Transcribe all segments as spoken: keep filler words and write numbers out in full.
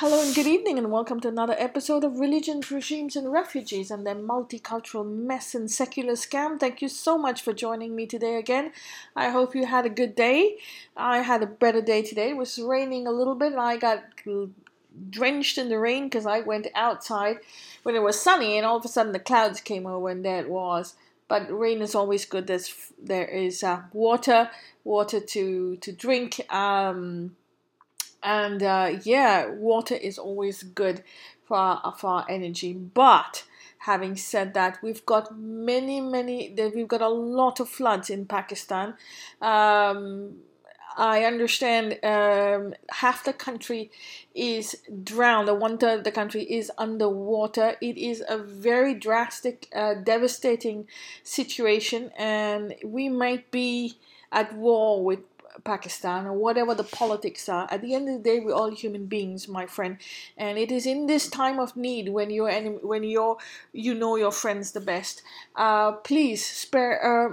Hello and good evening and welcome to another episode of Religions, Regimes and Refugees and their multicultural mess and secular scam. Thank you so much for joining me today again. I hope you had a good day. I had a better day today. It was raining a little bit and I got drenched in the rain because I went outside when it was sunny and all of a sudden the clouds came over and there it was. But rain is always good. There's, there is uh, water, water to, to drink, um... And uh, yeah, water is always good for our, for our energy. But having said that, we've got many, many, we've got a lot of floods in Pakistan. Um, I understand um, half the country is drowned. One third of the country is underwater. It is a very drastic, uh, devastating situation. And we might be at war with Pakistan or whatever the politics are. At the end of the day, we're all human beings, my friend, and it is in this time of need when you're enem- when you're you know your friends the best. Uh, please spare. Uh,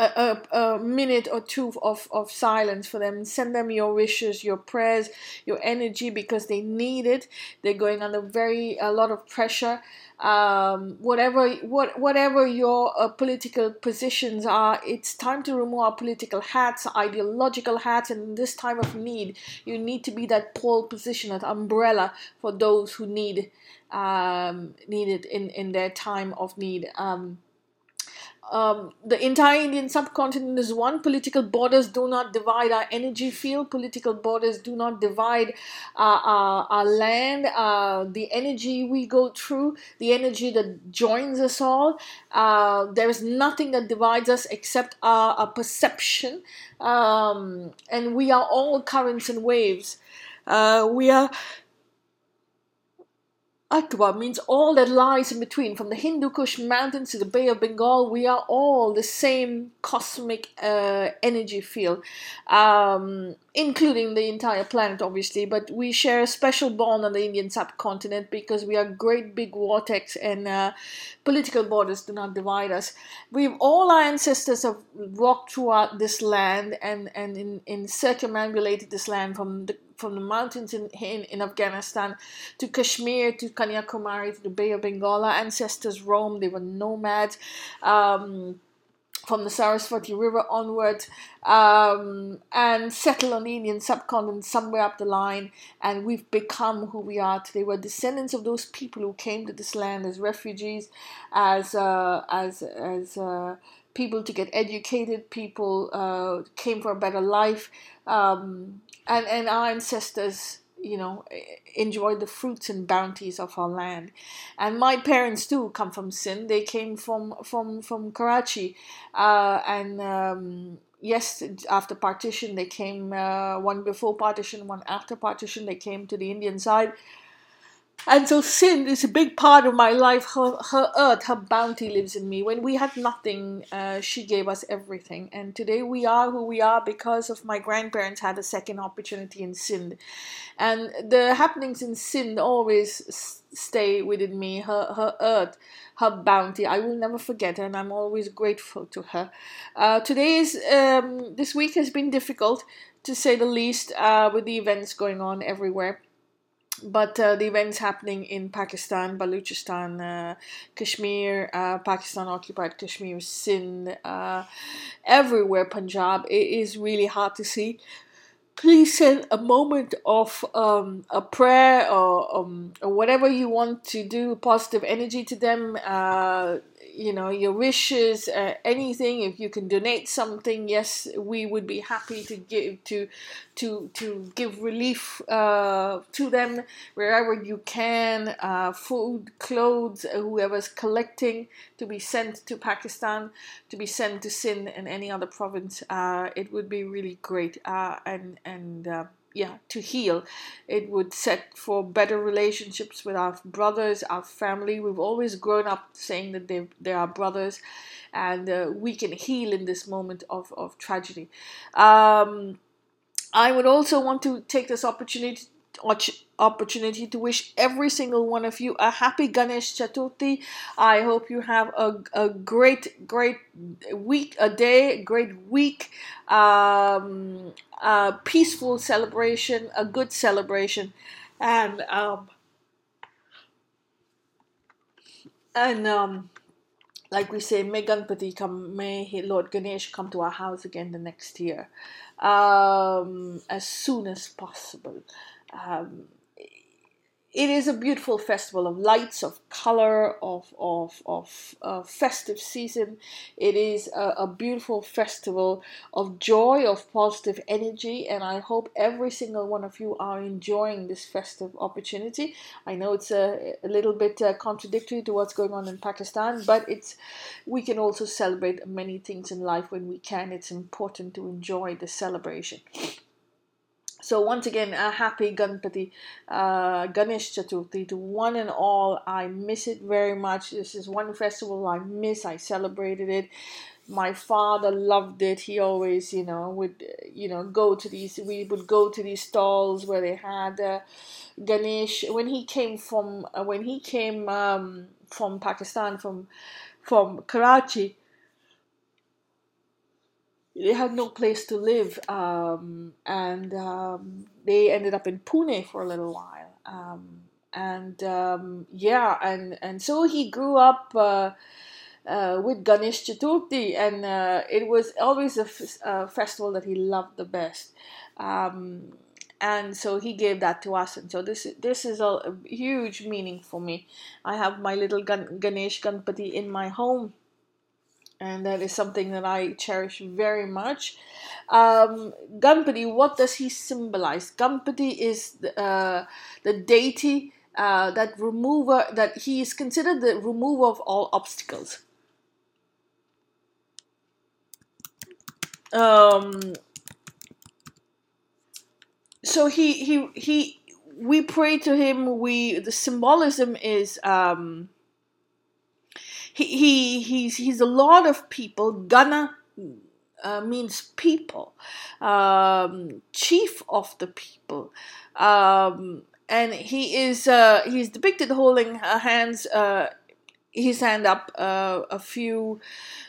A, a, a minute or two of, of silence for them. Send them your wishes, your prayers, your energy, because they need it. They're going under very a lot of pressure. Um, whatever what whatever your uh, political positions are, it's time to remove our political hats, ideological hats, and in this time of need, you need to be that pole position, that umbrella for those who need um, need it in, in their time of need. Um, Um, the entire Indian subcontinent is one. Political borders do not divide our energy field. Political borders do not divide uh, our, our land, uh, the energy we go through, the energy that joins us all. Uh, there is nothing that divides us except our, our perception. Um, and we are all currents and waves. Uh, we are... Atwa means all that lies in between, from the Hindu Kush mountains to the Bay of Bengal. We are all the same cosmic uh, energy field, um, including the entire planet, obviously. But we share a special bond on the Indian subcontinent because we are great big vortex, and uh, political borders do not divide us. We've all our ancestors have walked throughout this land and and in, in circumambulated this land from the. From the mountains in, in, in Afghanistan to Kashmir to Kanyakumari to the Bay of Bengal. Our ancestors roamed, they were nomads. Um, from the Saraswati River onward, um, and settled on the Indian subcontinent somewhere up the line, and we've become who we are today. We're descendants of those people who came to this land as refugees, as uh, as as uh, people to get educated, people uh, came for a better life, um, and, and our ancestors, you know, enjoy the fruits and bounties of our land. And my parents too come from Sindh. They came from from from Karachi, uh, and um, yes, after partition they came. Uh, one before partition, one after partition. They came to the Indian side, and so Sindh is a big part of my life. Her her earth, her bounty lives in me. When we had nothing, uh, she gave us everything, and today we are who we are because of my grandparents had a second opportunity in Sindh, and the happenings in Sindh always s- stay within me. Her her earth, her bounty. I will never forget her, and I'm always grateful to her. Uh, today's um, this week has been difficult, to say the least, uh, with the events going on everywhere. But uh, the events happening in Pakistan, Balochistan, uh, Kashmir, uh, Pakistan-occupied Kashmir, Sindh, uh, everywhere, Punjab, it is really hard to see. Please send a moment of um, a prayer or, um, or whatever you want to do, positive energy to them, uh, you know, your wishes, uh, anything. If you can donate something, yes, we would be happy to give to to to give relief uh, to them wherever you can. Uh, food, clothes, whoever's collecting to be sent to Pakistan, to be sent to Sindh and any other province. Uh, it would be really great, uh, and and. Uh, Yeah, to heal. It would set for better relationships with our brothers, our family. We've always grown up saying that they they are brothers, and uh, we can heal in this moment of of tragedy. Um, I would also want to take this opportunity opportunity to wish every single one of you a happy Ganesh Chaturthi. I hope you have a, a great, great week, a day, great week, um, a peaceful celebration, a good celebration, and um, and um, like we say, may Ganpati come, may Lord Ganesh come to our house again the next year, um, as soon as possible. Um, it is a beautiful festival of lights, of color, of of of uh, festive season. It is a, a beautiful festival of joy, of positive energy, and I hope every single one of you are enjoying this festive opportunity. I know it's a, a little bit uh, contradictory to what's going on in Pakistan, but it's we can also celebrate many things in life when we can. It's important to enjoy the celebration. So once again, a happy Ganpati, uh, Ganesh Chaturthi to one and all. I miss it very much. This is one festival I miss. I celebrated it. My father loved it. He always, you know, would, you know, go to these, we would go to these stalls where they had uh, Ganesh. When he came from, uh, when he came um, from Pakistan, from, from Karachi, they had no place to live, um, and um, they ended up in Pune for a little while. Um, and um, yeah, and, and so he grew up uh, uh, with Ganesh Chaturthi, and uh, it was always a, f- a festival that he loved the best. Um, and so he gave that to us. And so this, this is a, a huge meaning for me. I have my little Gan- Ganesh Ganpati in my home. And that is something that I cherish very much. Um, Ganpati, what does he symbolize? Ganpati is the, uh, the deity, uh, that remover, that he is considered the remover of all obstacles. Um, so he, he, he, we pray to him. We, the symbolism is, um, He, he he's he's a lot of people. Gana uh, means people, um, chief of the people, um, and he is uh, he's depicted holding hands uh, his hand up uh, a few.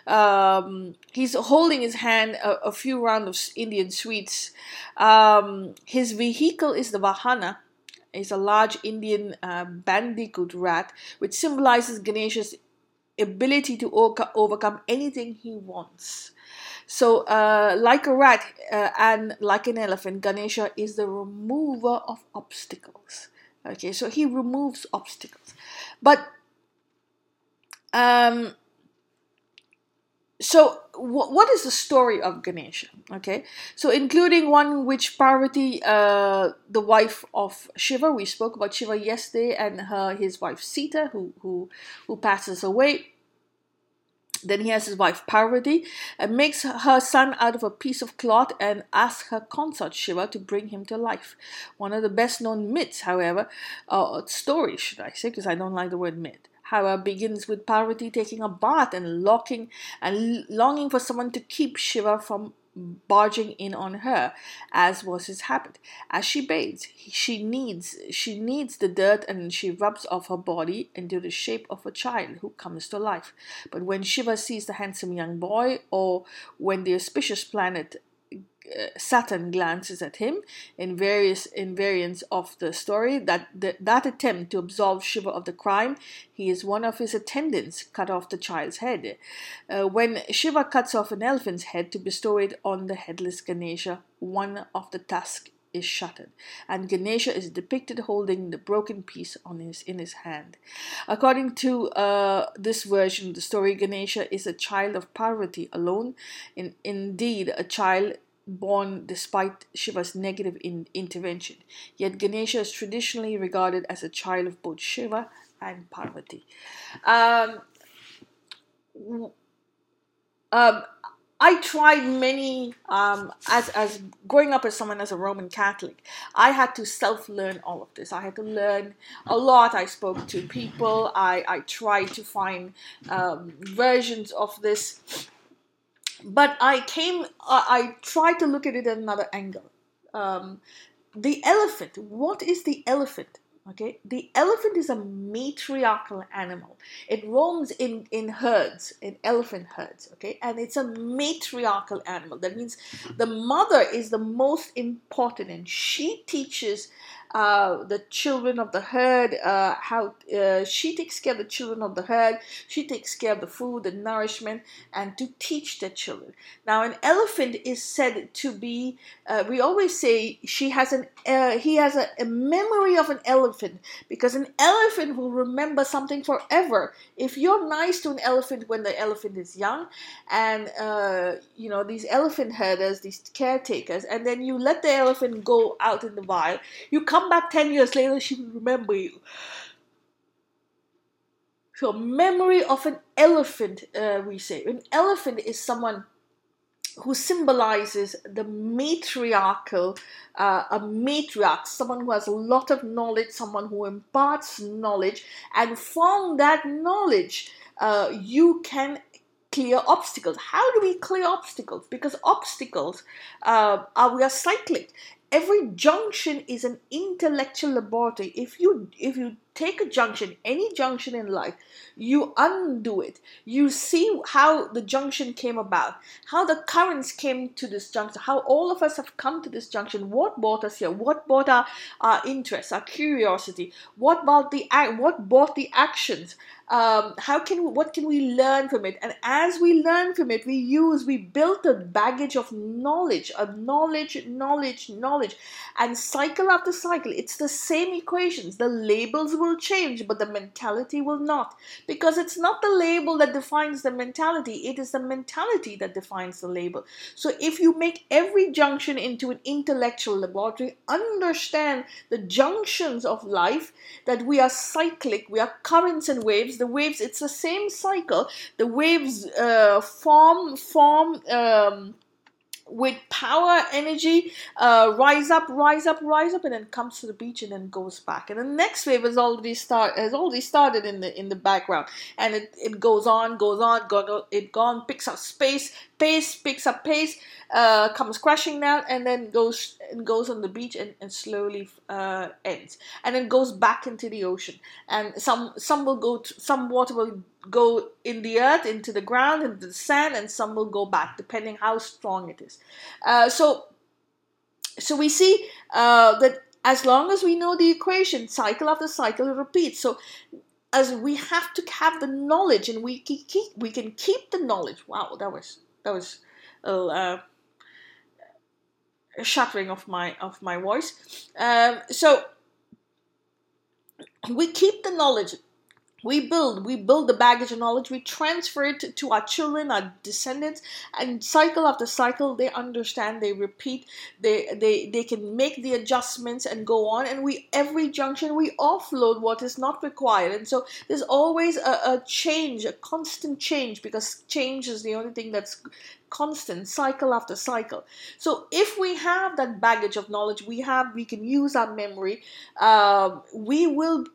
Um, he's holding his hand a, a few round of Indian sweets. Um, his vehicle is the Vahana. It's a large Indian uh, bandicoot rat, which symbolizes Ganesh's ability to overcome anything he wants. So uh, like a rat uh, and like an elephant, Ganesha is the remover of obstacles. Okay, so he removes obstacles. But um, so w- what is the story of Ganesha? Okay, so including one which Parvati, uh, the wife of Shiva, we spoke about Shiva yesterday, and her his wife Sita, who who who passes away. Then he has his wife Parvati and makes her son out of a piece of cloth and asks her consort Shiva to bring him to life. One of the best known myths, however, or uh, stories, should I say, because I don't like the word myth, however, begins with Parvati taking a bath and locking and longing for someone to keep Shiva from barging in on her, as was his habit. As she bathes, she kneads, she kneads the dirt and she rubs off her body into the shape of a child who comes to life. But when Shiva sees the handsome young boy, or when the auspicious planet Saturn glances at him, in various invariants of the story, that the, that attempt to absolve Shiva of the crime, he is one of his attendants, cut off the child's head. Uh, when Shiva cuts off an elephant's head to bestow it on the headless Ganesha, one of the tusks is shattered, and Ganesha is depicted holding the broken piece on his in his hand. According to uh, this version of the story, Ganesha is a child of Parvati alone, in, indeed a child born despite Shiva's negative in- intervention. Yet Ganesha is traditionally regarded as a child of both Shiva and Parvati. Um, um, I tried many, um, as as growing up as someone as a Roman Catholic, I had to self-learn all of this. I had to learn a lot. I spoke to people. I, I tried to find um, versions of this. But I came, uh, I tried to look at it at another angle. Um, The elephant. What is the elephant? Okay, the elephant is a matriarchal animal. It roams in, in herds, in elephant herds, okay? And it's a matriarchal animal. That means the mother is the most important, and she teaches uh, the children of the herd, uh, how uh, she takes care of the children of the herd, she takes care of the food and nourishment, and to teach the children. Now, an elephant is said to be, uh, we always say she has an, uh, he has a, a memory of an elephant. Because an elephant will remember something forever. If you're nice to an elephant when the elephant is young, and uh, you know, these elephant herders, these caretakers, and then you let the elephant go out in the wild, you come back ten years later, she will remember you. So, memory of an elephant, uh, we say. An elephant is someone who symbolizes the matriarchal, uh, a matriarch, someone who has a lot of knowledge, someone who imparts knowledge, and from that knowledge, uh, you can clear obstacles. How do we clear obstacles? Because obstacles uh, are, we are cyclic. Every junction is an intellectual laboratory. If you if you take a junction, any junction in life, you undo it. You see how the junction came about, how the currents came to this junction, how all of us have come to this junction, what brought us here, what brought our, our interests, our curiosity, what brought the what brought the actions, um, how can we, what can we learn from it? And as we learn from it, we use, we build a baggage of knowledge, of knowledge, knowledge, knowledge. And cycle after cycle, it's the same equations. The labels will change, but the mentality will not, because it's not the label that defines the mentality, it is the mentality that defines the label. So if you make every junction into an intellectual laboratory, understand the junctions of life, that we are cyclic, we are currents and waves. The waves, it's the same cycle. The waves uh, form, form, um, with power, energy, uh, rise up, rise up, rise up, and then comes to the beach and then goes back. And the next wave has already start has already started in the in the background, and it, it goes on, goes on, go, it gone, picks up space, pace, picks up pace, uh, comes crashing down, and then goes and goes on the beach and, and slowly uh, ends, and then goes back into the ocean. And some some will go, to, some water will go in the earth, into the ground, into the sand, and some will go back, depending how strong it is. Uh, so, so we see uh, that as long as we know the equation, cycle after cycle it repeats. So, as we have to have the knowledge, and we keep, keep we can keep the knowledge. Wow, that was that was a uh, shattering of my of my voice. Um, so, we keep the knowledge. We build, we build the baggage of knowledge, we transfer it to our children, our descendants, and cycle after cycle, they understand, they repeat, they they, they can make the adjustments and go on, and we, every junction, we offload what is not required. And so there's always a, a change, a constant change, because change is the only thing that's constant, cycle after cycle. So if we have that baggage of knowledge, we have, we can use our memory, uh, we will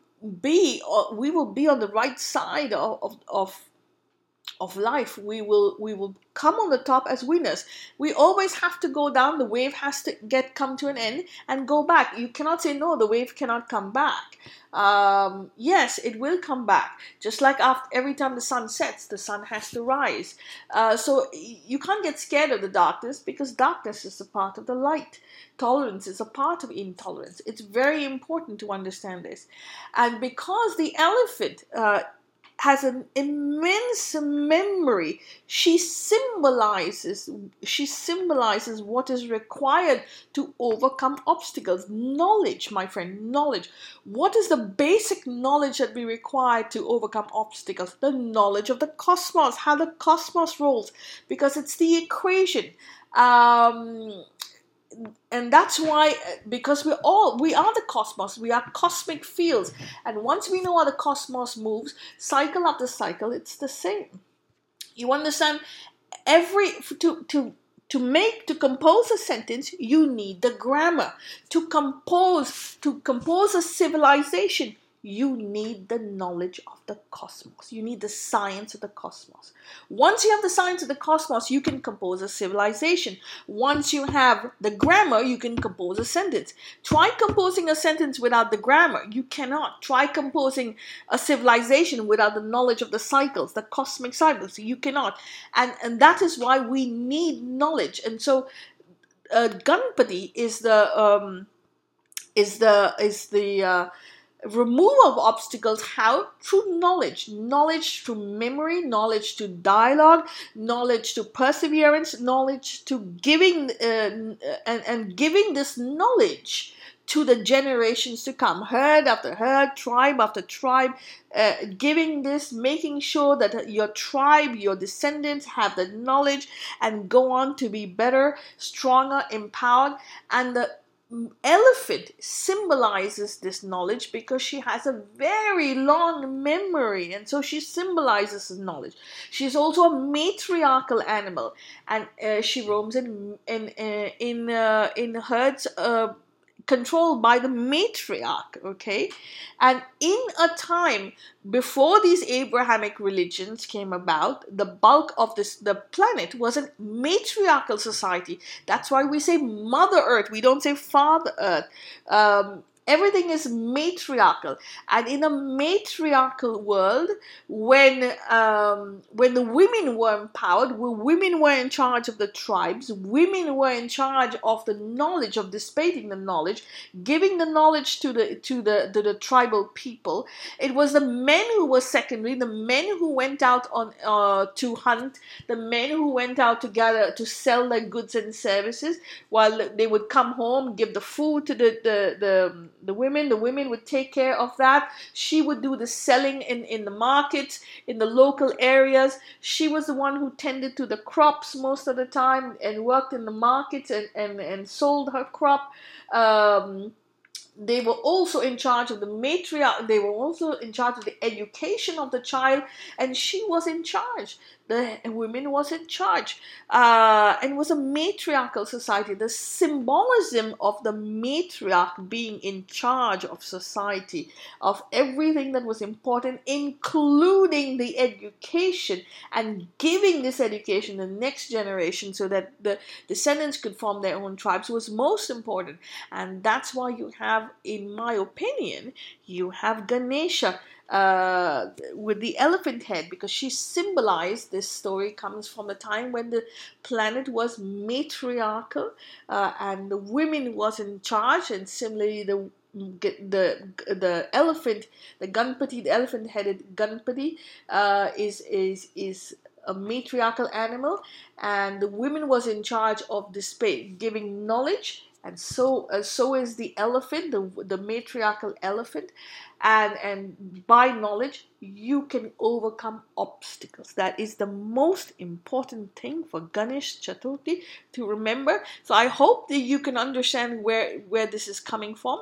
be or we will be on the right side of, of of of life. We will we will come on the top as winners. We always have to go down. The wave has to get come to an end and go back. You cannot say no, the wave cannot come back. Um, yes, it will come back. Just like after every time the sun sets, the sun has to rise. Uh, so you can't get scared of the darkness, because darkness is a part of the light. Tolerance is a part of intolerance. It's very important to understand this. And because the elephant uh, has an immense memory, she symbolizes she symbolizes what is required to overcome obstacles. Knowledge, my friend, knowledge. What is the basic knowledge that we require to overcome obstacles? The knowledge of the cosmos, how the cosmos rolls, because it's the equation. Um... And that's why, because we're all, we are the cosmos, we are cosmic fields. And once we know how the cosmos moves, cycle after cycle, it's the same. You understand? Every, to, to, to make, to compose a sentence, you need the grammar. To compose, to compose a civilization, you need the knowledge of the cosmos. You need the science of the cosmos. Once you have the science of the cosmos, you can compose a civilization. Once you have the grammar, you can compose a sentence. Try composing a sentence without the grammar. You cannot. Try composing a civilization without the knowledge of the cycles, the cosmic cycles. You cannot. And, and that is why we need knowledge. And so uh, Ganpati is the... Um, is the... Is the uh, removal of obstacles. How? Through knowledge. Knowledge through memory, knowledge to dialogue, knowledge to perseverance, knowledge to giving, uh, and, and giving this knowledge to the generations to come, herd after herd, tribe after tribe, uh, giving this, making sure that your tribe, your descendants have the knowledge and go on to be better, stronger, empowered. And the elephant symbolizes this knowledge because she has a very long memory, and so she symbolizes this knowledge. She's also a matriarchal animal, and uh, she roams in in uh, in uh, in herds uh, controlled by the matriarch. Okay, and in a time before these Abrahamic religions came about, the bulk of this, the planet was a matriarchal society. That's why we say Mother Earth. We don't say Father Earth. Um, everything is matriarchal. And in a matriarchal world, when um, when the women were empowered, when women were in charge of the tribes, women were in charge of the knowledge, of dissipating the knowledge, giving the knowledge to the to the to the tribal people. It was the men Men who were secondary, the men who went out on uh, to hunt, the men who went out to gather to sell their goods and services, while they would come home, give the food to the the, the, the women. The women would take care of that. She would do the selling in, in the markets, in the local areas. She was the one who tended to the crops most of the time and worked in the markets and, and, and sold her crop. Um, They were also in charge of the matriarch. They were also in charge of the education of the child, and she was in charge. The women was in charge, uh, and was a matriarchal society. The symbolism of the matriarch being in charge of society, of everything that was important, including the education, and giving this education to the next generation so that the descendants could form their own tribes, was most important. And that's why you have, in my opinion, you have Ganesha uh, with the elephant head, because she symbolized, this story comes from the time when the planet was matriarchal, uh, and the women was in charge, and similarly the the the elephant, the Ganpati, the elephant headed Ganpati, uh, is is is a matriarchal animal, and the women was in charge of this space, giving knowledge. And so, uh, so is the elephant, the the matriarchal elephant, and and by knowledge you can overcome obstacles. That is the most important thing for Ganesh Chaturthi to remember. So I hope that you can understand where where this is coming from.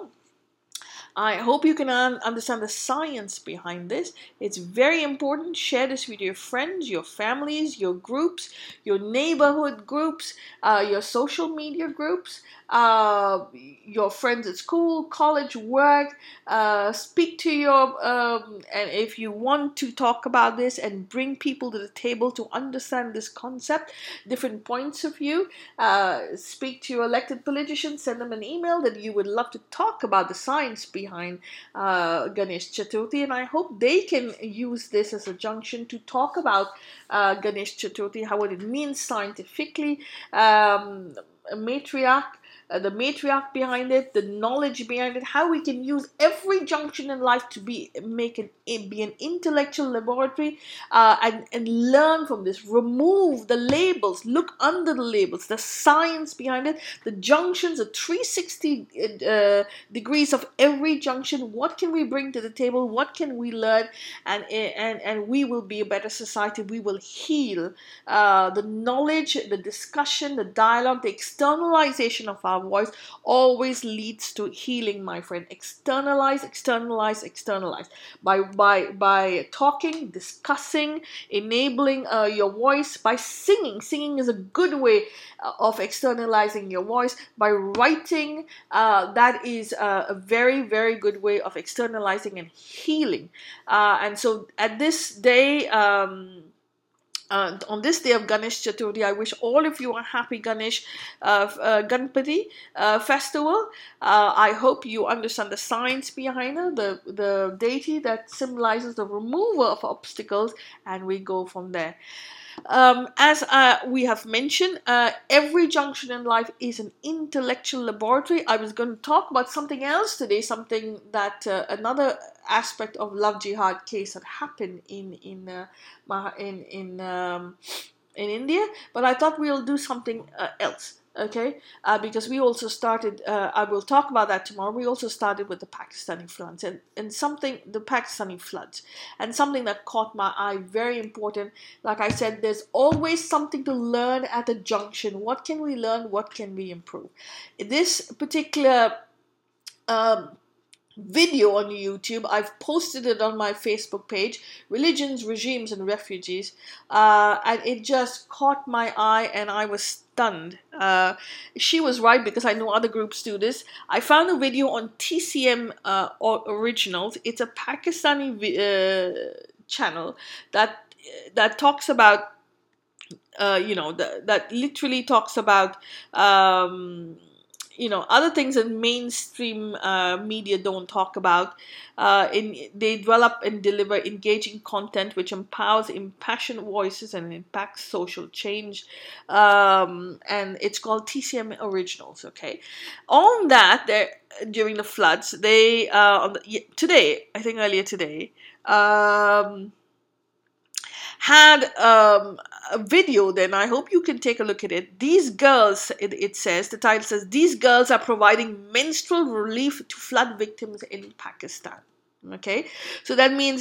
I hope you can un- understand the science behind this. It's very important. Share this with your friends, your families, your groups, your neighborhood groups, uh, your social media groups, uh, your friends at school, college, work. Uh, speak to your, um, and if you want to talk about this and bring people to the table to understand this concept, different points of view, uh, speak to your elected politicians, send them an email that you would love to talk about the science behind behind uh, Ganesh Chaturthi, and I hope they can use this as a junction to talk about uh, Ganesh Chaturthi, how it means scientifically, um, a matriarch, uh, the matriarch behind it, the knowledge behind it, how we can use every junction in life to be make an be an intellectual laboratory, uh, and and learn from this. Remove the labels, look under the labels, the science behind it, the junctions, the three sixty uh, degrees of every junction. What can we bring to the table? What can we learn? And and and we will be a better society. We will heal. Uh, the knowledge, the discussion, the dialogue, the externalization of our our voice always leads to healing, my friend. Externalize, externalize, externalize. By by by talking, discussing, enabling uh, your voice, by singing. Singing is a good way uh, of externalizing your voice. By writing, uh, that is uh, a very, very good way of externalizing and healing. Uh, and so at this day... Um, Uh, on this day of Ganesh Chaturthi, I wish all of you a happy Ganesh uh, uh, Ganpati uh, festival. Uh, I hope you understand the science behind it, the, the deity that symbolizes the remover of obstacles, and we go from there. Um, as uh, we have mentioned, uh, every junction in life is an intellectual laboratory. I was going to talk about something else today, something that uh, another aspect of love jihad case that happened in in uh, in in um, in India, but I thought we'll do something uh, else. Okay, uh, because we also started, uh, I will talk about that tomorrow, we also started with the Pakistani floods, and, and something, the Pakistani floods, and something that caught my eye, very important. Like I said, there's always something to learn at a junction. What can we learn? What can we improve? This particular um, video on YouTube, I've posted it on my Facebook page, Religions, Regimes and Refugees, uh, and it just caught my eye and I was stunned. Uh, she was right, because I know other groups do this. I found a video on T C M uh, Originals. It's a Pakistani uh, channel that that talks about, uh, you know, the, that literally talks about, um, you know, other things that mainstream uh, media don't talk about. Uh, in, they develop and deliver engaging content which empowers impassioned voices and impacts social change. Um, and it's called T C M Originals, okay? On that, during the floods, they, uh, on the, today, I think earlier today, um, had um, a video then, I hope you can take a look at it. These girls, it, it says, the title says, these girls are providing menstrual relief to flood victims in Pakistan. Okay, so that means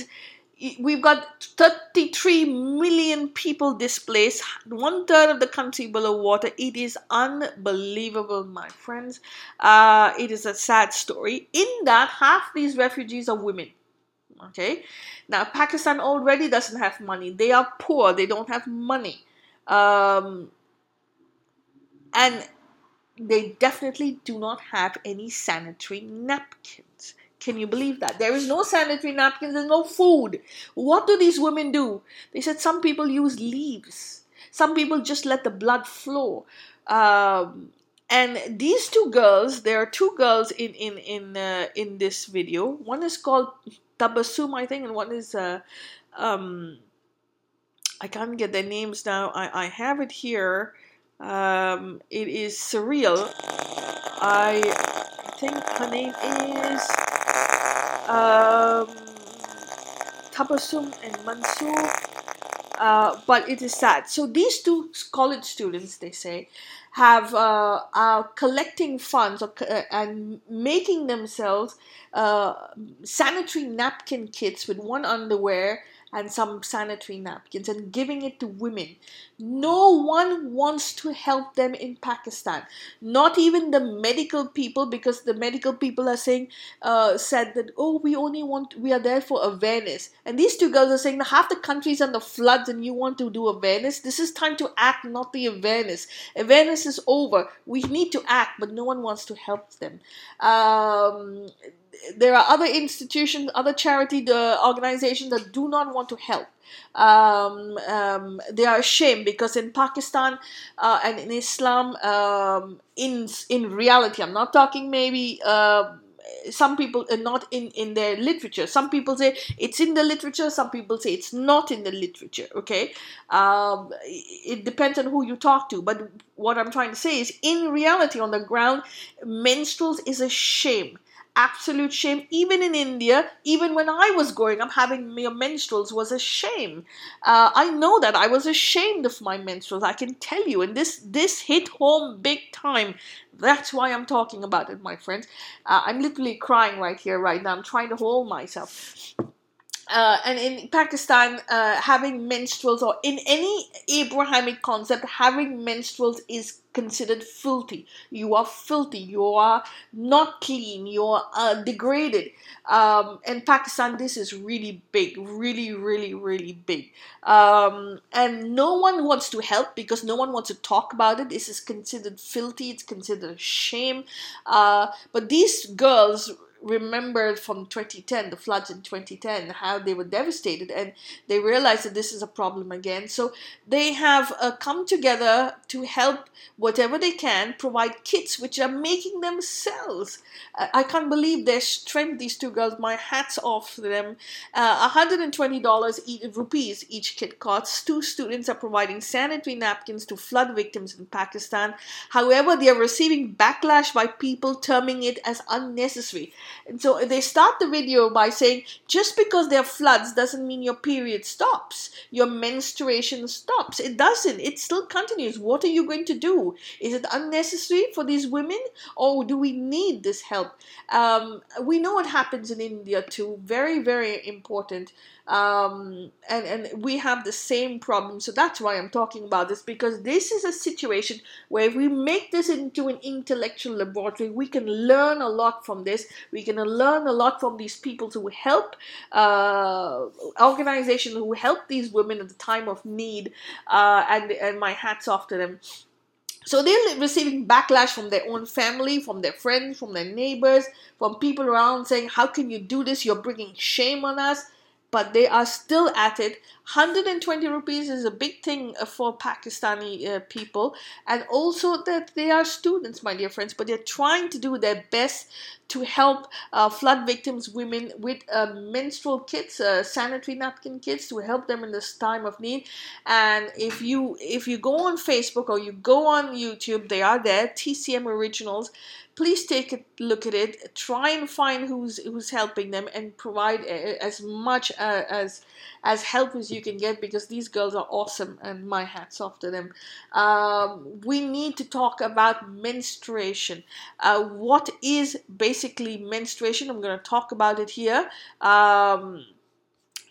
we've got thirty-three million people displaced, one third of the country below water. It is unbelievable, my friends. Uh, it is a sad story in that half these refugees are women. Okay, now Pakistan already doesn't have money. They are poor. They don't have money. Um, and they definitely do not have any sanitary napkins. Can you believe that? There is no sanitary napkins. There's no food. What do these women do? They said some people use leaves. Some people just let the blood flow. Um, and these two girls, there are two girls in, in, in, uh, in this video. One is called Tabasum, I think, and one is, uh, um, I can't get their names now. I, I have it here. Um, it is surreal. I think her name is um, Tabasum and Manso. Uh, but it is sad. So these two college students, they say, have uh, are collecting funds or, uh, and making themselves uh, sanitary napkin kits with one underwear and some sanitary napkins and giving it to women. No one wants to help them in Pakistan. Not even the medical people, because the medical people are saying, uh, said that, oh, we only want, we are there for awareness. And these two girls are saying that half the country's on the floods and you want to do awareness. This is time to act, not the awareness. Awareness is over. We need to act, but no one wants to help them. Um... There are other institutions, other charity organizations that do not want to help. Um, um, they are ashamed, because in Pakistan uh, and in Islam, um, in in reality, I'm not talking maybe... Uh, some people are not in, in their literature. Some people say it's in the literature. Some people say it's not in the literature. Okay. Um, it depends on who you talk to. But what I'm trying to say is, in reality, on the ground, menstruals is a shame. Absolute shame. Even in India, even when I was growing up, having my menstruals was a shame. Uh, I know that I was ashamed of my menstruals. I can tell you. And this, this hit home big time. That's why I'm talking about it, my friends. Uh, I'm literally crying right here, right now. I'm trying to hold myself. Uh, and in Pakistan, uh, having menstruals, or in any Abrahamic concept, having menstruals is considered filthy. You are filthy. You are not clean. You are uh, degraded. Um, in Pakistan, this is really big, really, really, really big. Um, and no one wants to help because no one wants to talk about it. This is considered filthy. It's considered a shame. Uh, but these girls remembered from twenty ten, the floods in twenty ten, how they were devastated, and they realized that this is a problem again. So they have uh, come together to help whatever they can, provide kits which are making themselves. Uh, I can't believe their strength, these two girls. My hat's off to them. Uh, one hundred twenty dollars each, rupees each kit costs. Two students are providing sanitary napkins to flood victims in Pakistan. However, they are receiving backlash by people terming it as unnecessary. And so they start the video by saying, just because there are floods doesn't mean your period stops. Your menstruation stops. It doesn't. It still continues. What are you going to do? Is it unnecessary for these women, or do we need this help? Um, we know what happens in India too. Very, very important. Um, and, and we have the same problem. So that's why I'm talking about this, because this is a situation where if we make this into an intellectual laboratory, we can learn a lot from this. We can learn a lot from these people who help, uh, organizations who help these women at the time of need, uh, and, and my hat's off to them. So they're receiving backlash from their own family, from their friends, from their neighbors, from people around saying, how can you do this? You're bringing shame on us. But they are still at it. one hundred twenty rupees is a big thing for Pakistani uh, people. And also that they are students, my dear friends. But they're trying to do their best to help uh, flood victims, women, with uh, menstrual kits, uh, sanitary napkin kits, to help them in this time of need. And if you if you go on Facebook or you go on YouTube, they are there, T C M Originals. Please take a look at it. Try and find who's who's helping them and provide as much uh, as as help as you can get, because these girls are awesome and my hat's off to them. Um, we need to talk about menstruation. Uh, what is basically menstruation? I'm going to talk about it here. Um,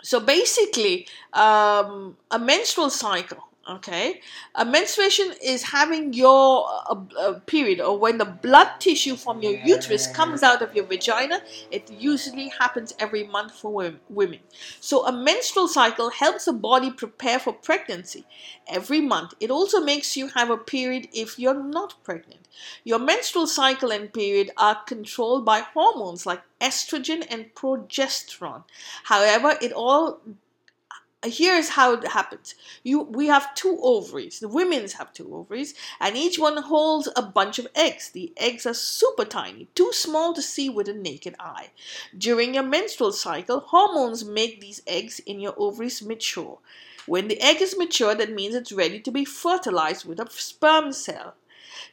so basically, um, a menstrual cycle. Okay, a menstruation is having your uh, uh, period, or when the blood tissue from your uterus comes out of your vagina. It usually happens every month for women. So a menstrual cycle helps the body prepare for pregnancy every month. It also makes you have a period if you're not pregnant. Your menstrual cycle and period are controlled by hormones like estrogen and progesterone. However, it all Here's how it happens. You, we have two ovaries. The women's have two ovaries, and each one holds a bunch of eggs. The eggs are super tiny, too small to see with a naked eye. During your menstrual cycle, hormones make these eggs in your ovaries mature. When the egg is mature, that means it's ready to be fertilized with a sperm cell.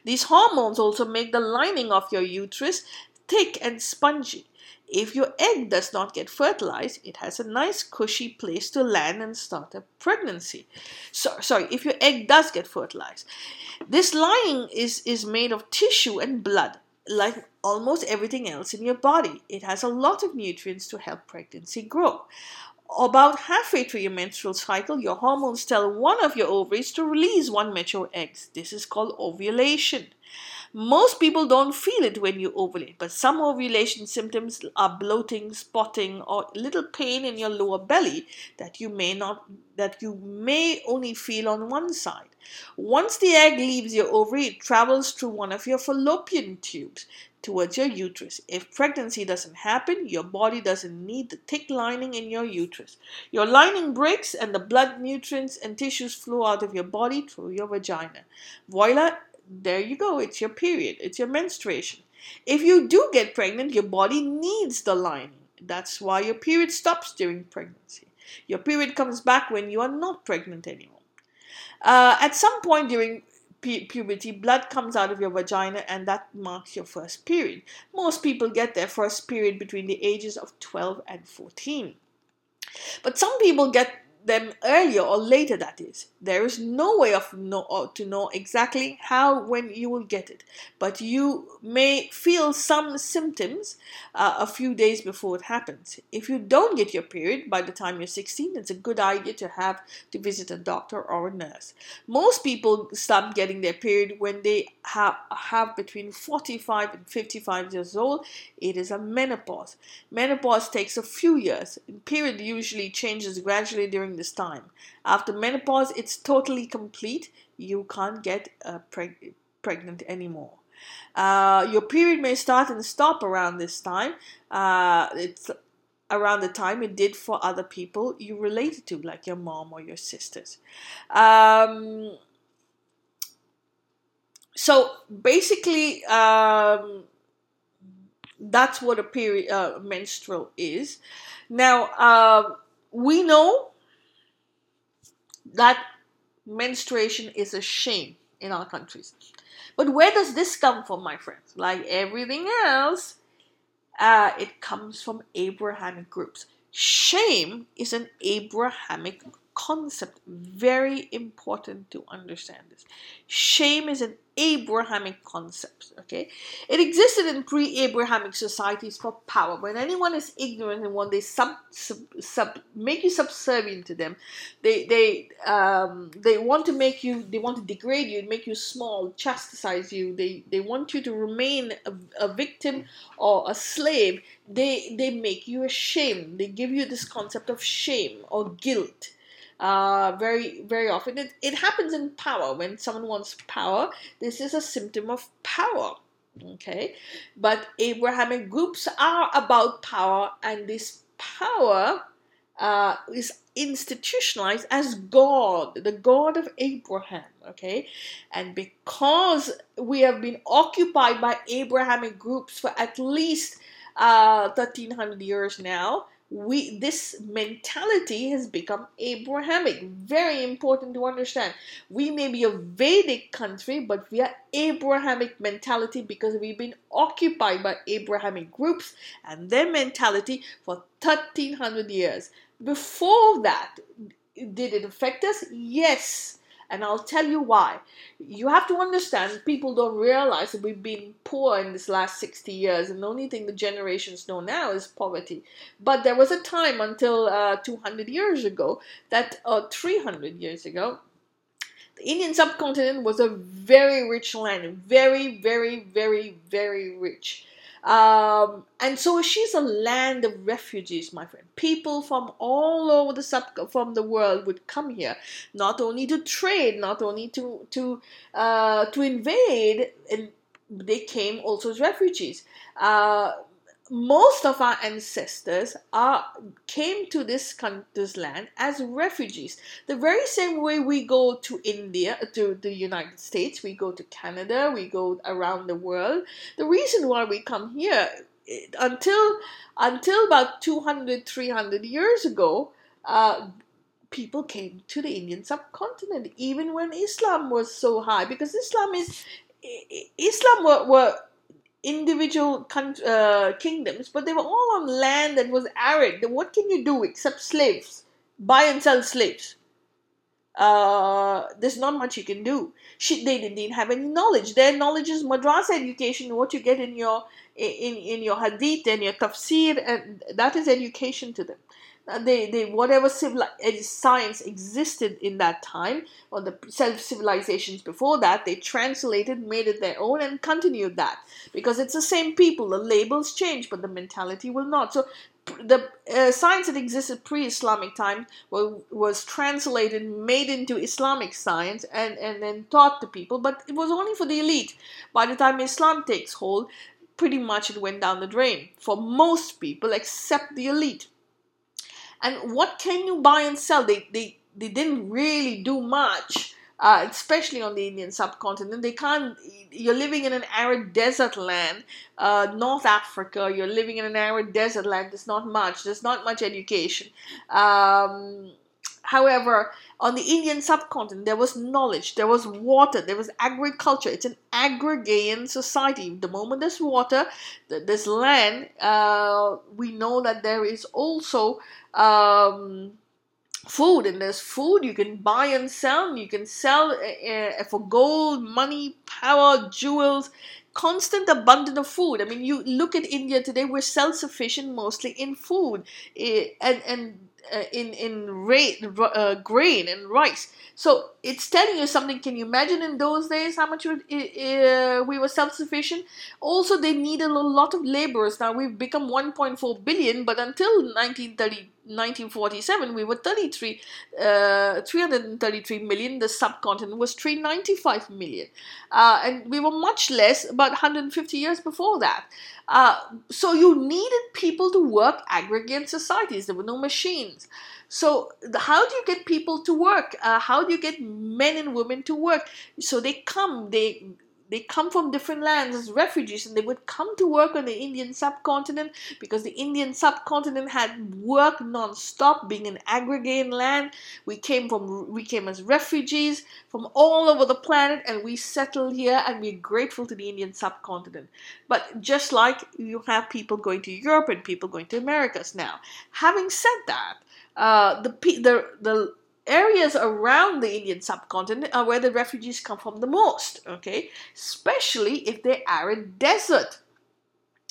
These hormones also make the lining of your uterus thick and spongy. If your egg does not get fertilized, it has a nice cushy place to land and start a pregnancy. So, sorry, if your egg does get fertilized. This lining is, is made of tissue and blood, like almost everything else in your body. It has a lot of nutrients to help pregnancy grow. About halfway through your menstrual cycle, your hormones tell one of your ovaries to release one mature egg. This is called ovulation. Most people don't feel it when you ovulate, but some ovulation symptoms are bloating, spotting, or little pain in your lower belly that you may not, that you may only feel on one side. Once the egg leaves your ovary, it travels through one of your fallopian tubes towards your uterus. If pregnancy doesn't happen, your body doesn't need the thick lining in your uterus. Your lining breaks and the blood, nutrients, and tissues flow out of your body through your vagina. Voila! There you go. It's your period. It's your menstruation. If you do get pregnant, your body needs the lining. That's why your period stops during pregnancy. Your period comes back when you are not pregnant anymore. Uh, at some point during pu- puberty, blood comes out of your vagina, and that marks your first period. Most people get their first period between the ages of twelve and fourteen. But some people get them earlier or later, that is. There is no way of know, to know exactly how, when you will get it. But you may feel some symptoms uh, a few days before it happens. If you don't get your period by the time you're sixteen, it's a good idea to have to visit a doctor or a nurse. Most people stop getting their period when they have, have between forty-five and fifty-five years old. It is a menopause. Menopause takes a few years. Period usually changes gradually during this time. After menopause, it's totally complete. You can't get uh, preg- pregnant anymore. Uh, your period may start and stop around this time. Uh, it's around the time it did for other people you related to, like your mom or your sisters. Um, so basically, um, that's what a period uh, menstrual is. Now, uh, we know that menstruation is a shame in our countries. But where does this come from, my friends? Like everything else, uh, it comes from Abrahamic groups. Shame is an Abrahamic concept. Very important to understand this. Shame is an Abrahamic concept, okay? It existed in pre-Abrahamic societies for power. When anyone is ignorant and when they sub, sub, sub make you subservient to them, they they um, they want to make you, they want to degrade you, make you small, chastise you. They they want you to remain a, a victim or a slave. They they make you ashamed. They give you this concept of shame or guilt. Uh, very, very often. It, it happens in power. When someone wants power, this is a symptom of power. Okay? But Abrahamic groups are about power, and this power uh, is institutionalized as God, the God of Abraham. Okay? And because we have been occupied by Abrahamic groups for at least uh, thirteen hundred years now, We this mentality has become Abrahamic. Very important to understand. We may be a Vedic country, but we are Abrahamic mentality because we've been occupied by Abrahamic groups and their mentality for thirteen hundred years. Before that, did it affect us? Yes. And I'll tell you why. You have to understand, people don't realize that we've been poor in this last sixty years, and the only thing the generations know now is poverty. But there was a time until uh, two hundred years ago, that uh, three hundred years ago, the Indian subcontinent was a very rich land, very, very, very, very rich. Um, and so she's a land of refugees, my friend. People from all over the sub from the world would come here, not only to trade, not only to to uh, to invade. And they came also as refugees. Uh, most of our ancestors are came to this con- this land as refugees. The very same way we go to India, to the United States, we go to Canada, we go around the world. The reason why we come here, it, until until about two hundred, three hundred years ago, uh, people came to the Indian subcontinent, even when Islam was so high, because Islam is Islam were, were individual uh, kingdoms, but they were all on land that was arid. What can you do except slaves? Buy and sell slaves. Uh, there's not much you can do. She, they didn't have any knowledge. Their knowledge is madrasa education, what you get in your in, in your hadith and your tafsir, and that is education to them. Uh, they, they, whatever civil science existed in that time, or the self-civilizations before that, they translated, made it their own, and continued that. Because it's the same people, the labels change, but the mentality will not. So the uh, science that existed pre-Islamic time was, was translated, made into Islamic science, and, and then taught to people, but it was only for the elite. By the time Islam takes hold, pretty much it went down the drain for most people, except the elite. And what can you buy and sell? They they, they didn't really do much, uh, especially on the Indian subcontinent. They can't. You're living in an arid desert land, uh, North Africa. You're living in an arid desert land. There's not much. There's not much education. Um, however, on the Indian subcontinent, there was knowledge. There was water. There was agriculture. It's an agrarian society. The moment there's water, there's land. Uh, we know that there is also. Um, food, and there's food you can buy and sell. You can sell uh, for gold, money, power, jewels, constant abundance of food. I mean, you look at India today, we're self-sufficient mostly in food and and uh, in in ra- uh, grain and rice. So it's telling you something. Can you imagine in those days how much uh, we were self-sufficient? Also, they needed a lot of laborers. Now we've become one point four billion, but until nineteen thirty, nineteen forty-seven, we were thirty-three, uh, three hundred thirty-three million. The subcontinent was three hundred ninety-five million. Uh, and we were much less about one hundred fifty years before that. Uh, so you needed people to work aggregate societies. There were no machines. So how do you get people to work? Uh, how do you get men and women to work? So they come, they they come from different lands as refugees, and they would come to work on the Indian subcontinent because the Indian subcontinent had work non-stop, being an aggregate land. We came from we came as refugees from all over the planet, and we settled here, and we're grateful to the Indian subcontinent. But just like you have people going to Europe and people going to Americas now. Having said that, Uh, the, the the areas around the Indian subcontinent are where the refugees come from the most, okay? Especially if they're arid desert.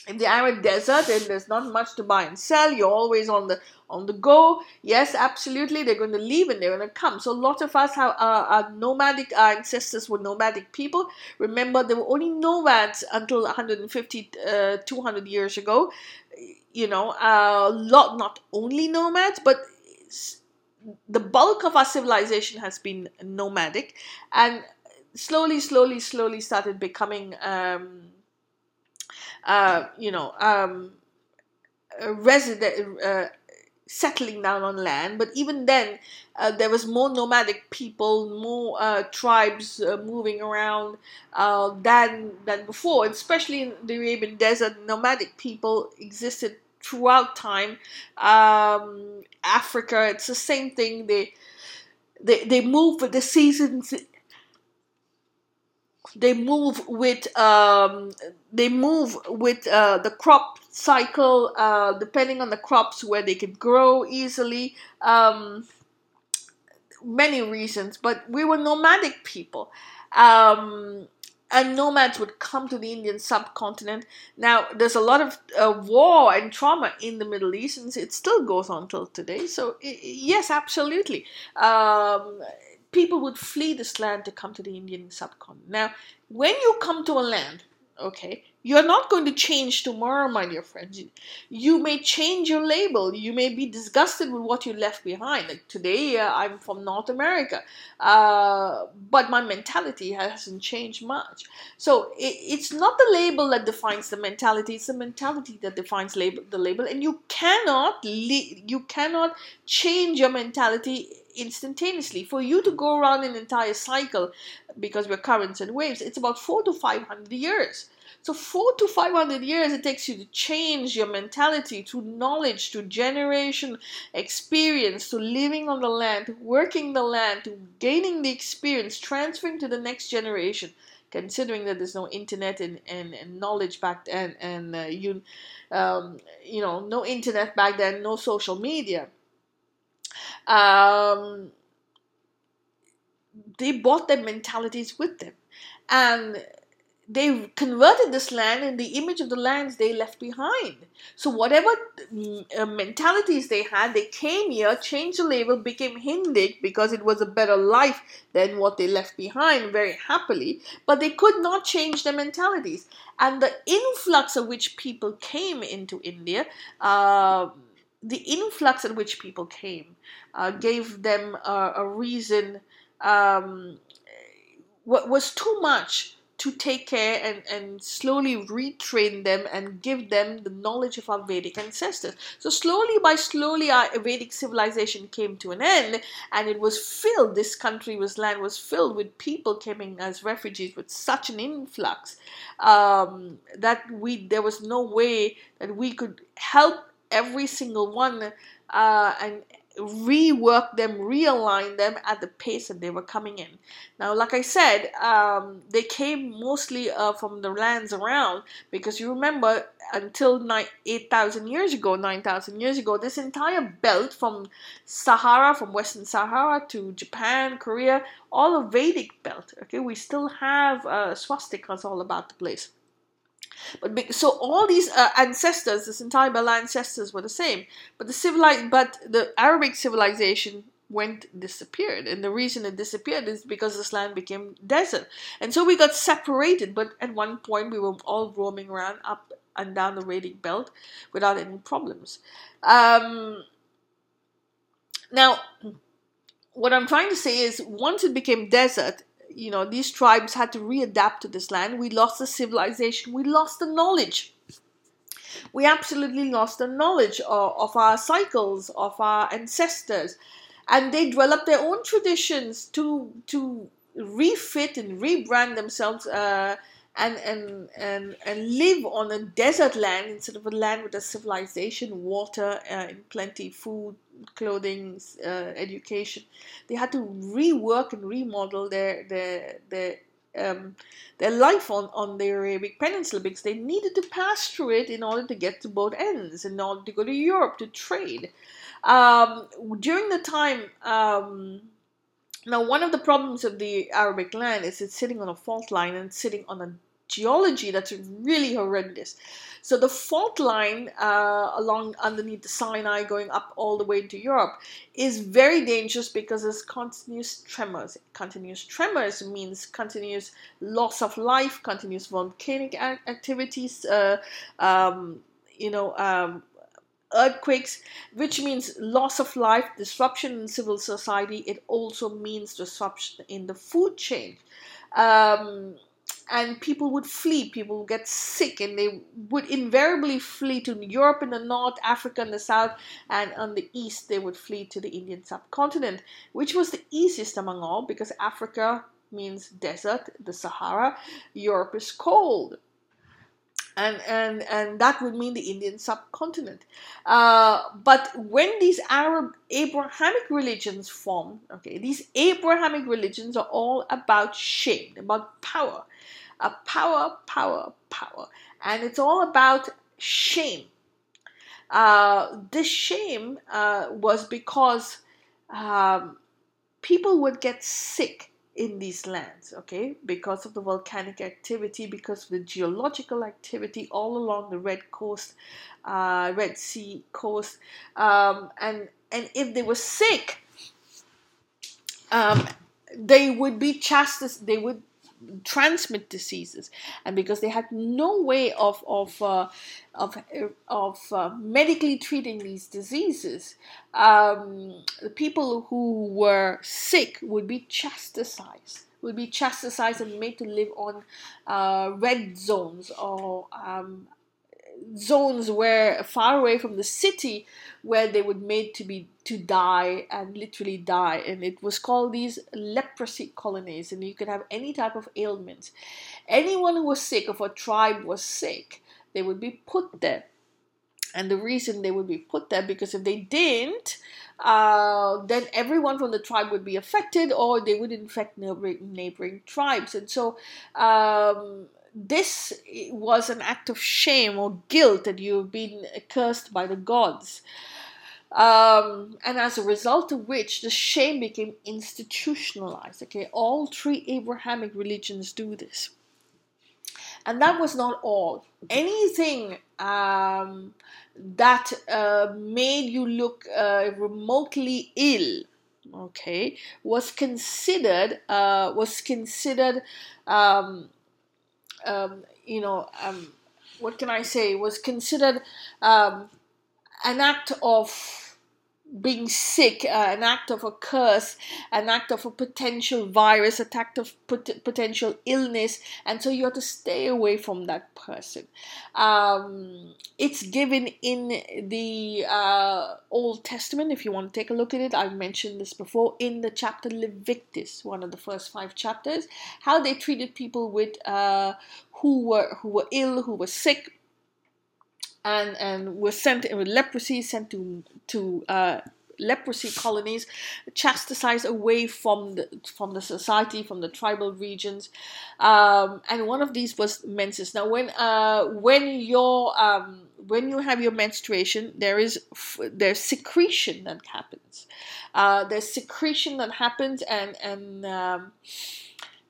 If the arid desert and there's not much to buy and sell, you're always on the on the go. Yes, absolutely, they're going to leave and they're going to come. So a lot of us have our, our nomadic, our ancestors were nomadic people. Remember, there were only nomads until one hundred fifty, two hundred years ago. You know, a uh, lot, not only nomads, but the bulk of our civilization has been nomadic, and slowly, slowly, slowly started becoming, um, uh, you know, um, resident, uh, settling down on land. But even then, uh, there was more nomadic people, more uh, tribes uh, moving around uh, than than before. And especially in the Arabian desert, nomadic people existed throughout time. Um, Africa, it's the same thing. They they they move with the seasons. They move with um, they move with uh, the crop cycle, uh, depending on the crops where they can grow easily. Um, many reasons, but we were nomadic people, um, and nomads would come to the Indian subcontinent. Now, there's a lot of uh, war and trauma in the Middle East, and it still goes on till today. So, yes, absolutely. Um, People would flee this land to come to the Indian subcontinent. Now, when you come to a land, okay, you're not going to change tomorrow, my dear friends. You may change your label. You may be disgusted with what you left behind. Like today, uh, I'm from North America, uh, but my mentality hasn't changed much. So it, it's not the label that defines the mentality. It's the mentality that defines label, the label. And you cannot le- you cannot change your mentality instantaneously. For you to go around an entire cycle, because we're currents and waves, it's about four to five hundred years. So four to five hundred years it takes you to change your mentality, to knowledge, to generation, experience, to living on the land, to working the land, to gaining the experience, transferring to the next generation. Considering that there's no internet and, and, and knowledge back then, and uh, you, um, you know, no internet back then, no social media. Um, they brought their mentalities with them, and they converted this land in the image of the lands they left behind. So whatever uh, mentalities they had, they came here, changed the label, became Hindic because it was a better life than what they left behind very happily. But they could not change their mentalities. And the influx of which people came into India, uh, the influx at which people came uh, gave them uh, a reason, um, was too much to take care and, and slowly retrain them and give them the knowledge of our Vedic ancestors. So slowly by slowly our Vedic civilization came to an end, and it was filled, this country, was land was filled with people coming as refugees with such an influx um, that we there was no way that we could help every single one uh, and rework them, realign them at the pace that they were coming in. Now, like I said, um, they came mostly uh, from the lands around, because you remember until eight thousand years ago, nine thousand years ago, this entire belt from Sahara, from Western Sahara to Japan, Korea, all a Vedic belt. Okay, we still have uh, swastikas all about the place. But so all these uh, ancestors, this entire Bella ancestors were the same. But the civilized, but the Arabic civilization went disappeared, and the reason it disappeared is because this land became desert, and so we got separated. But at one point, we were all roaming around up and down the Vedic belt without any problems. Um, now, what I'm trying to say is, once it became desert, you know, these tribes had to readapt to this land. We lost the civilization. We lost the knowledge. We absolutely lost the knowledge of, of our cycles, of our ancestors. And they developed their own traditions to to refit and rebrand themselves uh, and, and, and, and live on a desert land instead of a land with a civilization, water uh, in plenty, food, clothing, uh, education. They had to rework and remodel their their their um, their life on, on the Arabic Peninsula, because they needed to pass through it in order to get to both ends, in order to go to Europe to trade. Um, during the time, um, now one of the problems of the Arabic land is it's sitting on a fault line and sitting on a geology that's really horrendous. So the fault line uh, along underneath the Sinai going up all the way to Europe is very dangerous, because there's continuous tremors. Continuous tremors means continuous loss of life, continuous volcanic activities, uh, um, you know, um, earthquakes, which means loss of life, disruption in civil society. It also means disruption in the food chain. Um, And people would flee, people would get sick, and they would invariably flee to Europe in the north, Africa in the south, and on the east they would flee to the Indian subcontinent, which was the easiest among all, because Africa means desert, the Sahara, Europe is cold. And, and, and that would mean the Indian subcontinent. Uh, but when these Arab Abrahamic religions form, okay, these Abrahamic religions are all about shame, about power. Uh, power, power, power. And it's all about shame. Uh, this shame uh, was because um, people would get sick in these lands, okay, because of the volcanic activity, because of the geological activity all along the Red Coast, uh, Red Sea coast, um, and and if they were sick, um, they would be chastised. They would transmit diseases, and because they had no way of of uh, of of uh, medically treating these diseases, um, the people who were sick would be chastised, would be chastised and made to live on uh, red zones, or um, zones where far away from the city, where they would made to be to die and literally die. And it was called these leprosy colonies, and you could have any type of ailment. Anyone who was sick, if a tribe was sick, they would be put there. And the reason they would be put there, because if they didn't, uh, then everyone from the tribe would be affected, or they would infect neighboring, neighboring tribes. And so um this was an act of shame or guilt, that you've been cursed by the gods. Um, and as a result of which, the shame became institutionalized. Okay, all three Abrahamic religions do this. And that was not all. Anything um, that uh, made you look uh, remotely ill, okay, was considered, uh, was considered, um, Um, you know, um, what can I say, was considered um, an act of being sick, uh, an act of a curse, an act of a potential virus, an act of pot- potential illness, and so you have to stay away from that person. Um, it's given in the uh, Old Testament, if you want to take a look at it. I've mentioned this before, in the chapter Leviticus, one of the first five chapters, how they treated people with uh, who were who were ill, who were sick, and and were sent with leprosy, sent to to uh, leprosy colonies, chastised away from the from the society, from the tribal regions, um, and one of these was menses. Now, when uh, when your um, when you have your menstruation, there is there's secretion that happens. Uh, there's secretion that happens, and and um,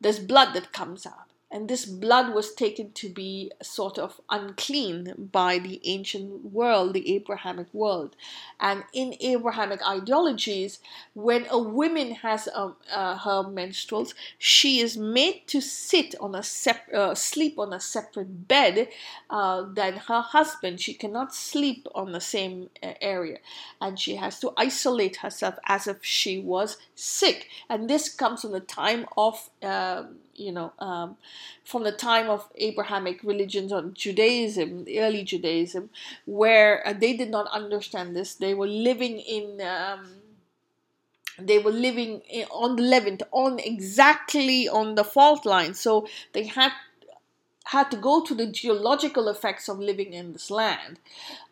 there's blood that comes out. And this blood was taken to be sort of unclean by the ancient world, the Abrahamic world. And in Abrahamic ideologies, when a woman has a, uh, her menstruals, she is made to sit on a sep- uh, sleep on a separate bed uh, than her husband. She cannot sleep on the same uh, area. And she has to isolate herself as if she was sick. And this comes from the time of... Uh, you know, um, from the time of Abrahamic religions on Judaism, early Judaism, where uh, they did not understand this. They were living in, um, they were living in, on the Levant, on exactly on the fault line. So they had had to go to the geological effects of living in this land.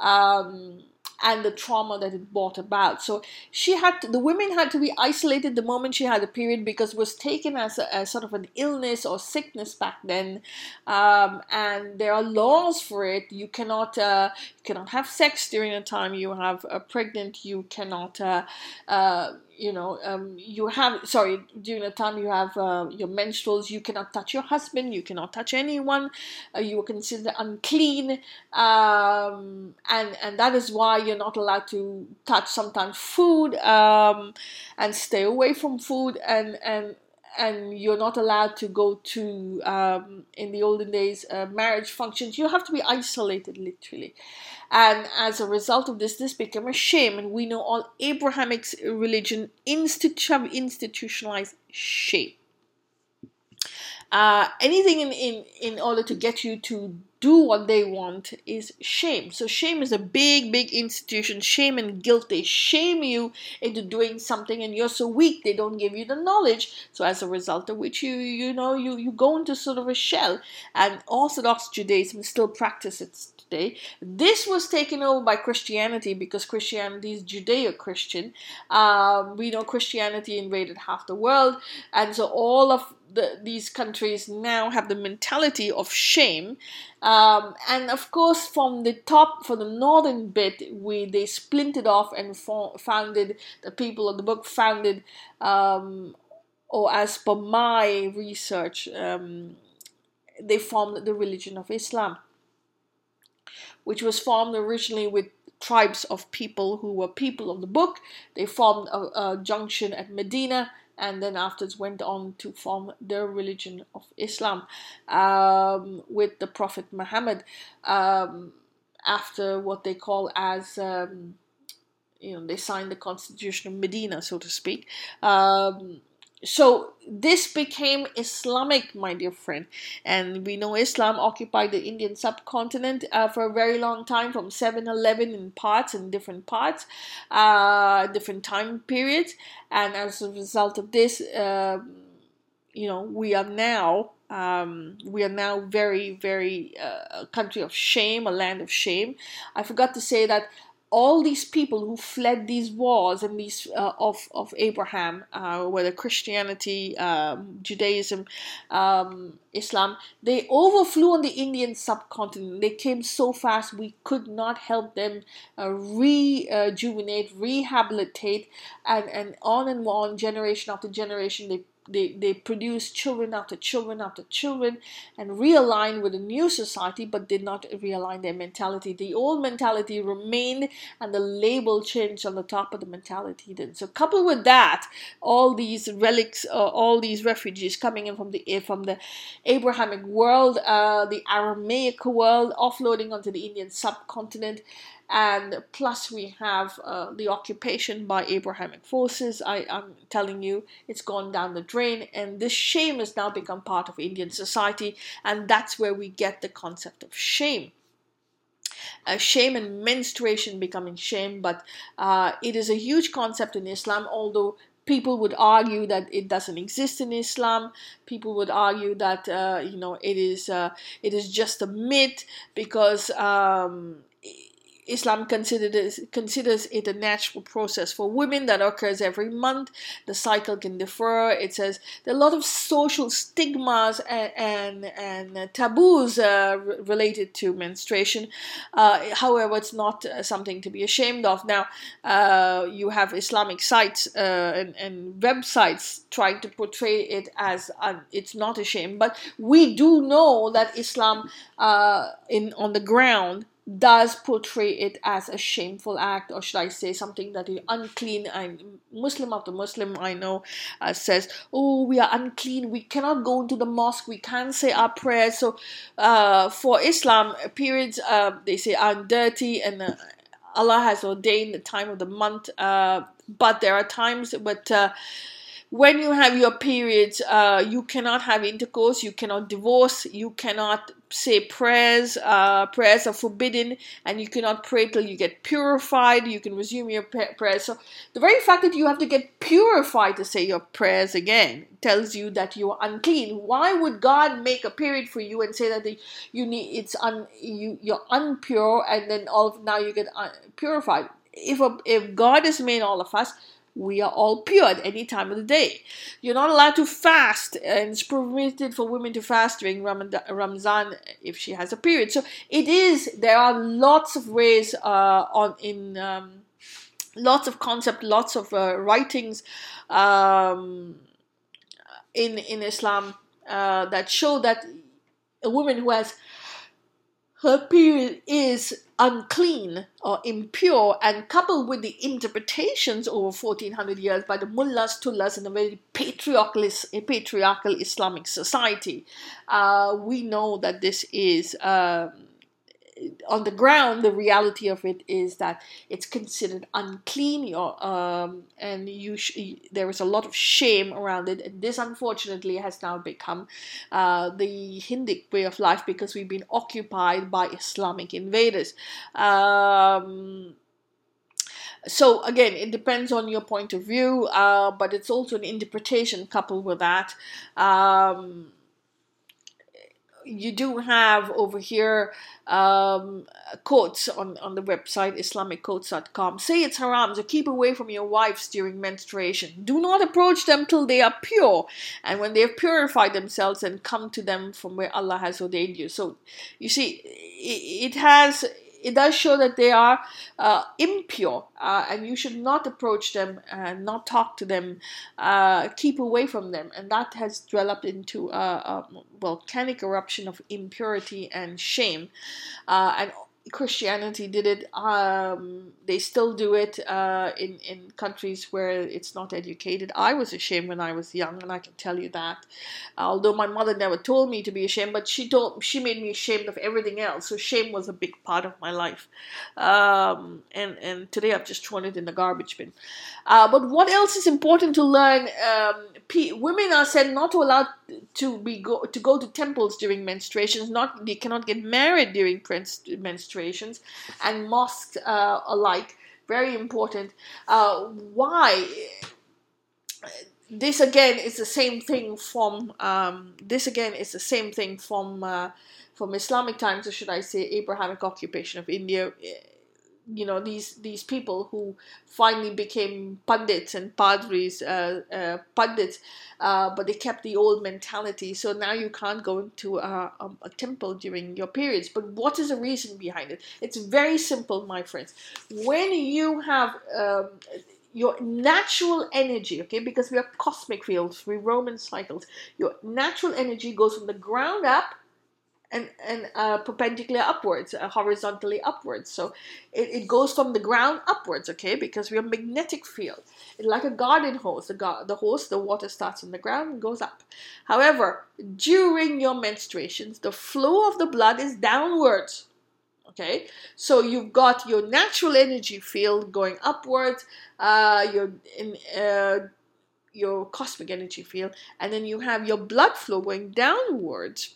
Um, and the trauma that it brought about. So she had to, the women had to be isolated the moment she had a period, because it was taken as a as sort of an illness or sickness back then, um, and there are laws for it. You cannot uh, you cannot have sex during the time you have a pregnant. You cannot uh, uh, you know um, you have sorry during the time you have uh, your menstruals. You cannot touch your husband. You cannot touch anyone. Uh, you are considered unclean, um, and and that is why you're not allowed to touch sometimes food, um, and stay away from food, and and and you're not allowed to go to um, in the olden days uh, marriage functions. You have to be isolated literally, and as a result of this, this became a shame. And we know all Abrahamic religion institu- institutionalized shame. Uh, anything in, in, in order to get you to do what they want is shame. So shame is a big, big institution. Shame and guilt. They shame you into doing something, and you're so weak they don't give you the knowledge. So as a result of which you you know you, you go into sort of a shell. And Orthodox Judaism still practices it today. This was taken over by Christianity, because Christianity is Judeo-Christian. Um, we know Christianity invaded half the world, and so all of The, these countries now have the mentality of shame, um, and of course from the top, from the northern bit, we they splintered off and fo- founded the people of the book founded, um, or as per my research, um, they formed the religion of Islam, which was formed originally with tribes of people who were people of the book. They formed a, a junction at Medina, and then afterwards went on to form the religion of Islam um, with the Prophet Muhammad, um, after what they call as, um, you know, they signed the Constitution of Medina, so to speak. Um, so this became Islamic, my dear friend. And we know Islam occupied the Indian subcontinent uh, for a very long time, from seven eleven in parts, in different parts, uh, different time periods. And as a result of this, uh, you know, we are now, um, we are now very, very uh, a country of shame, a land of shame. I forgot to say that all these people who fled these wars and these uh, of of Abraham, uh, whether Christianity, um, Judaism, um, Islam, they overflew on the Indian subcontinent. They came so fast we could not help them uh, rejuvenate, rehabilitate, and, and on and on, generation after generation. They They they produced children after children after children, and realigned with a new society, but did not realign their mentality. The old mentality remained, and the label changed on the top of the mentality then. So coupled with that, all these relics, uh, all these refugees coming in from the from the Abrahamic world, uh, the Aramaic world, offloading onto the Indian subcontinent. And plus we have uh, the occupation by Abrahamic forces. I, I'm telling you, it's gone down the drain, and this shame has now become part of Indian society, and that's where we get the concept of shame. Uh, shame and menstruation becoming shame, but uh, it is a huge concept in Islam, although people would argue that it doesn't exist in Islam. People would argue that uh, you know it is uh, it is just a myth, because um, Islam considers, considers it a natural process for women that occurs every month. The cycle can differ. It says there are a lot of social stigmas and, and, and taboos uh, related to menstruation. Uh, however, it's not uh, something to be ashamed of. Now, uh, you have Islamic sites uh, and, and websites trying to portray it as uh, it's not a shame. But we do know that Islam uh, in on the ground does portray it as a shameful act, or should I say something that is unclean. I'm Muslim after Muslim I know uh, says, oh, we are unclean, we cannot go into the mosque, we can't say our prayers. So uh, for Islam, periods, uh, they say, are dirty, and uh, Allah has ordained the time of the month, uh, but there are times but uh, when you have your periods, uh, you cannot have intercourse, you cannot divorce, you cannot say prayers, uh, prayers are forbidden, and you cannot pray till you get purified, you can resume your prayers. So the very fact that you have to get purified to say your prayers again tells you that you are unclean. Why would God make a period for you and say that you need it's un, you, you're unpure, and then all of, now you get un, purified? If, a, if God has made all of us, we are all pure at any time of the day. You're not allowed to fast, and it's permitted for women to fast during Ramadan if she has a period. So it is. There are lots of ways uh, on in um, lots of concept, lots of uh, writings um, in in Islam uh, that show that a woman who has her period is unclean or impure, and coupled with the interpretations over fourteen hundred years by the mullahs, tullahs in a very patriarchal, patriarchal Islamic society, uh, we know that this is, uh, on the ground, the reality of it is that it's considered unclean, or, um, and you sh- there is a lot of shame around it. And this, unfortunately, has now become uh, the Hindic way of life, because we've been occupied by Islamic invaders. Um, so, again, it depends on your point of view, uh, but it's also an interpretation coupled with that. Um, You do have over here um, quotes on, on the website islamic quotes dot com. Say it's haram, so keep away from your wives during menstruation. Do not approach them till they are pure, and when they have purified themselves, then come to them from where Allah has ordained you. So you see, it has it does show that they are uh, impure, uh, and you should not approach them, and not talk to them, uh, keep away from them. And that has developed into a, a volcanic eruption of impurity and shame. Uh, and Christianity did it. Um, they still do it uh, in, in countries where it's not educated. I was ashamed when I was young, and I can tell you that. Although my mother never told me to be ashamed, but she told she made me ashamed of everything else. So shame was a big part of my life. Um, and, and today I've just thrown it in the garbage bin. Uh, but what else is important to learn? Um, P- women are said not to allow to be go- to go to temples during menstruations. Not they cannot get married during prince- menstruations, and mosques uh, alike. Very important. Uh, why? This again is the same thing from um, this again is the same thing from uh, from Islamic times, or should I say Abrahamic occupation of India. You know, these these people who finally became pandits and padris, uh, uh, pandits, uh, but they kept the old mentality. So now you can't go into a, a, a temple during your periods. But what is the reason behind it? It's very simple, my friends. When you have um, your natural energy, okay, because we are cosmic fields, we roam in cycles. Your natural energy goes from the ground up, and and uh, perpendicular upwards, uh, horizontally upwards. So it, it goes from the ground upwards, okay, because we're a magnetic field. It's like a garden hose. The, gar- the hose, the water starts on the ground and goes up. However, during your menstruations, the flow of the blood is downwards, okay? So you've got your natural energy field going upwards, uh, your... In, uh, your cosmic energy field, and then you have your blood flow going downwards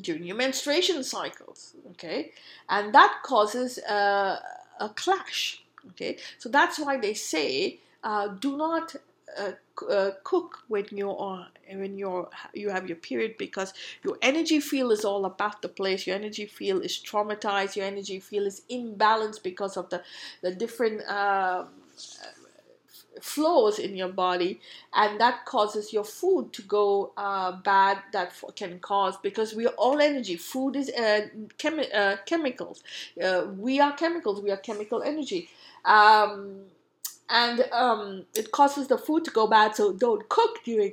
during your menstruation cycles, okay, and that causes uh, a clash, okay. So that's why they say uh, do not uh, uh, cook when you are when you're you have your period, because your energy field is all about the place. Your energy field is traumatized. Your energy field is imbalanced because of the the different uh, flows in your body, and that causes your food to go uh, bad. That can cause, because we are all energy. Food is uh, chemi- uh, chemicals. Uh, we are chemicals. We are chemical energy. Um, and um, it causes the food to go bad, so don't cook during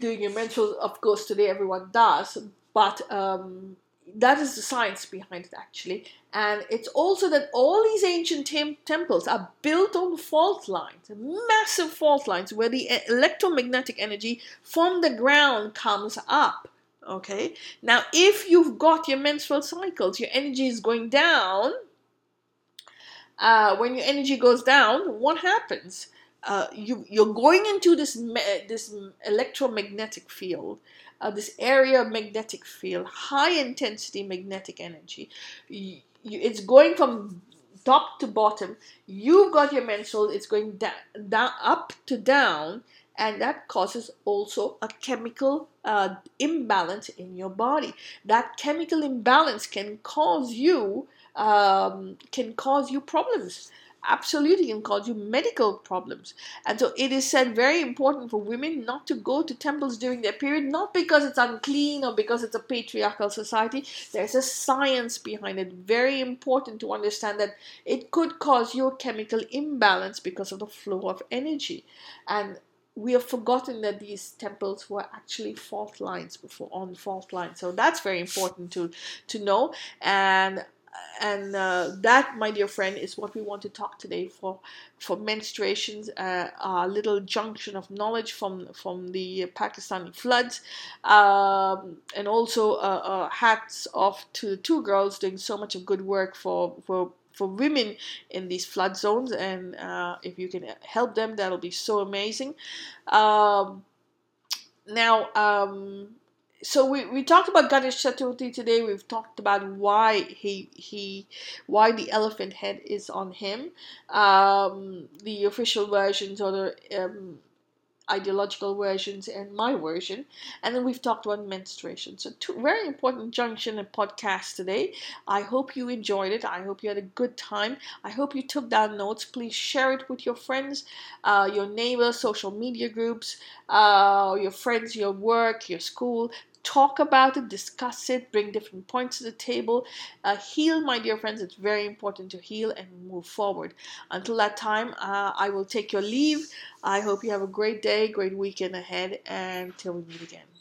during your menstrual. Of course, today everyone does, but um, that is the science behind it, actually. And it's also that all these ancient tem- temples are built on fault lines, massive fault lines, where the electromagnetic energy from the ground comes up. Okay, now if you've got your menstrual cycles, your energy is going down. Uh, when your energy goes down, what happens? Uh, you, you're going into this me- this electromagnetic field, uh, this area of magnetic field, high intensity magnetic energy. You, you, it's going from top to bottom. You've got your menstrual. It's going da- da- up to down, and that causes also a chemical uh, imbalance in your body. That chemical imbalance can cause you. Um, can cause you problems. Absolutely can cause you medical problems. And so it is said very important for women not to go to temples during their period, not because it's unclean or because it's a patriarchal society. There's a science behind it. Very important to understand that it could cause you a chemical imbalance because of the flow of energy. And we have forgotten that these temples were actually fault lines before, on fault lines. So that's very important to, to know. And And uh, that, my dear friend, is what we want to talk today for for menstruations, uh, our little junction of knowledge from, from the Pakistani floods. Um, and also uh, uh, hats off to the two girls doing so much of good work for, for, for women in these flood zones. And uh, if you can help them, that'll be so amazing. Um, now... Um, So we, we talked about Ganesh Chaturthi today. We've talked about why he he why the elephant head is on him. Um, the official versions or the um, ideological versions and my version. And then we've talked about menstruation. So two very important junction and podcast today. I hope you enjoyed it. I hope you had a good time. I hope you took down notes. Please share it with your friends, uh, your neighbors, social media groups, uh, your friends, your work, your school. Talk about it, discuss it, bring different points to the table. Uh, heal, my dear friends. It's very important to heal and move forward. Until that time, uh, I will take your leave. I hope you have a great day, great weekend ahead, and till we meet again.